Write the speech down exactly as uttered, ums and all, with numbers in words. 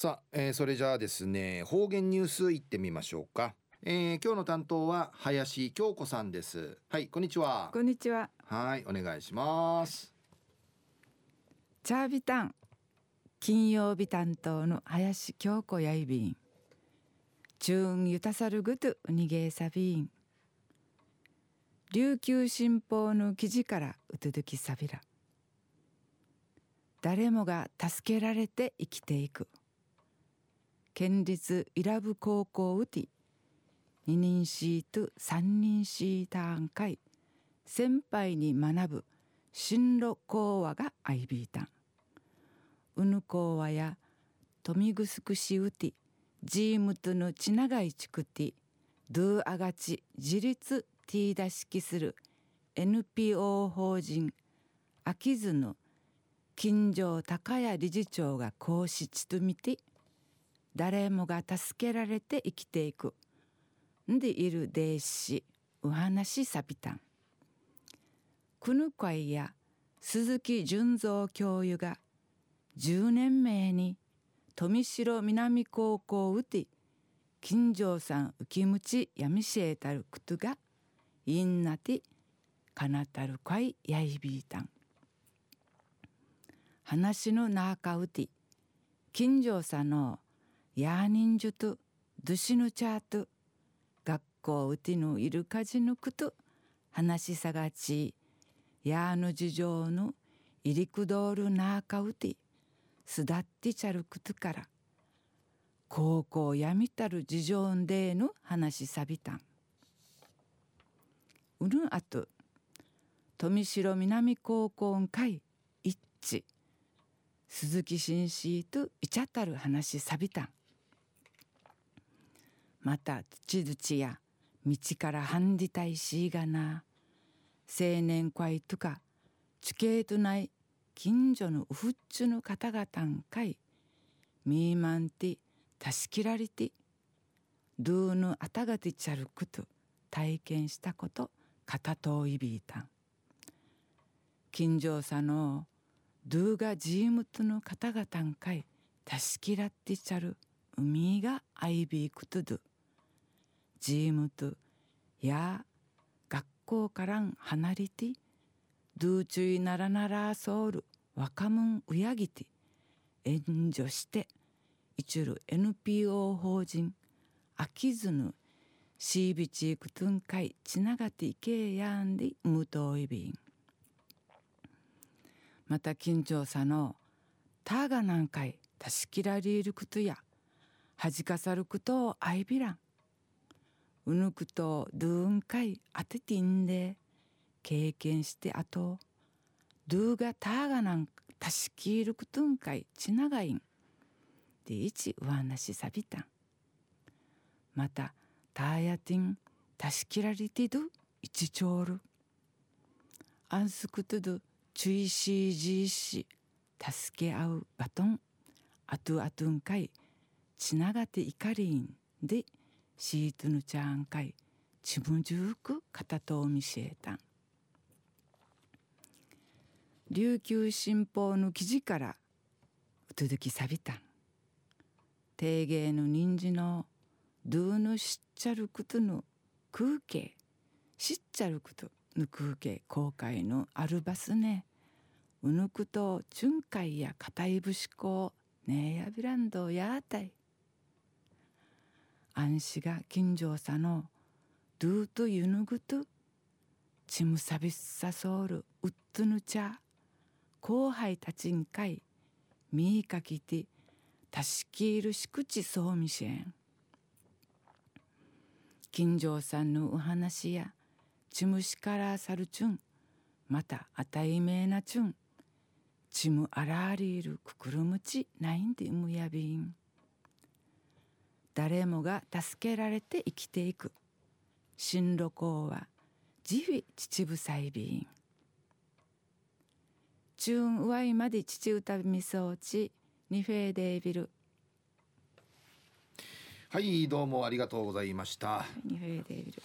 さあ、えー、それじゃあですね、方言ニュースいってみましょうか。えー、今日の担当は林京子さんです。はい、こんにちは。こんにちは。はい、お願いします。チャービタン金曜日担当の林京子やいびんチューンゆたさるぐとうにげえさびん琉球新報の記事からうとどきさびら誰もが助けられて生きていく県立伊良部高校うて二人しーと三人しーたんかい先輩に学ぶ進路講話があいびいたんうぬ講話やとみぐすくしうてジームとのちながいちくてどうあがち自立ティーダしきする エヌピーオー 法人あきずの金城孝也理事長がこうしちとみて誰もが助けられて生きていくでいるでしお話さびたんくぬかいや鈴木純三教諭がじゅうねんめいに富城南高校うて金城さんうきむちやみしえたるくとがいんなてかなたるかいやいびいたん話のなかうて金城さんのやにんじゅとどしぬちゃとこううてのいるかじぬくと話しさがちやの事情のいりくどるなかうてすだってちゃるくとから高校やみたる事情んでの話さびたんうぬあと富城南高校んかいいっち鈴木紳士といちゃたる話さびたんまた土々や道からはんりたいしいがな青年会とか地形とない近所のうふっちゅの方々んかいみーまんてたしきられてどうぬあたがてちゃること体験したことかたといびいたん近所さのどうがじーむとの方々んかいたしきらってちゃる海があいびいくとどジームとや学校からん離れてどうちゅいならならそうる若者うやぎて援助していちゅる エヌピーオー 法人あきずぬしいびちいくとんかいちながていけやんでむといびんまた緊張さのたがなんかいたしきらりることやはじかさることをあいびらんうぬくとどうんかいあててんで経験してあとどうがたがなんたしきるくとんかいちながいんでいちお話さびたんまたたやてんたしきられてどいちちょうるあんすくとど注意しじいし助け合うバトンあとあとんかいちながていかりんでシートのちゃんかいちむじゅうくかたとみしえたん琉球新報の記事からうとどきさびたん定芸の人事のどうのしっちゃることの空景しっちゃることの空景公開のあるバスねうぬくとちゅんかいやかたいぶしこうねえやびらんどやあたいあんしが近所さのどうとゆぬぐとちむさびさそうるうっとぬちゃ後輩たちんかいみいかきてたしきるしくちそうみしえん近所さんのお話やちむしからさるちゅんまたあたいめいなちゅんちむあらありいるくくるむちないんでむやびん誰もが助けられて生きていく進路講はジフィ秩父裁びんチューンうわいまで父歌みそうちにフェーデービル。はい、どうもありがとうございました。にフェーデービル。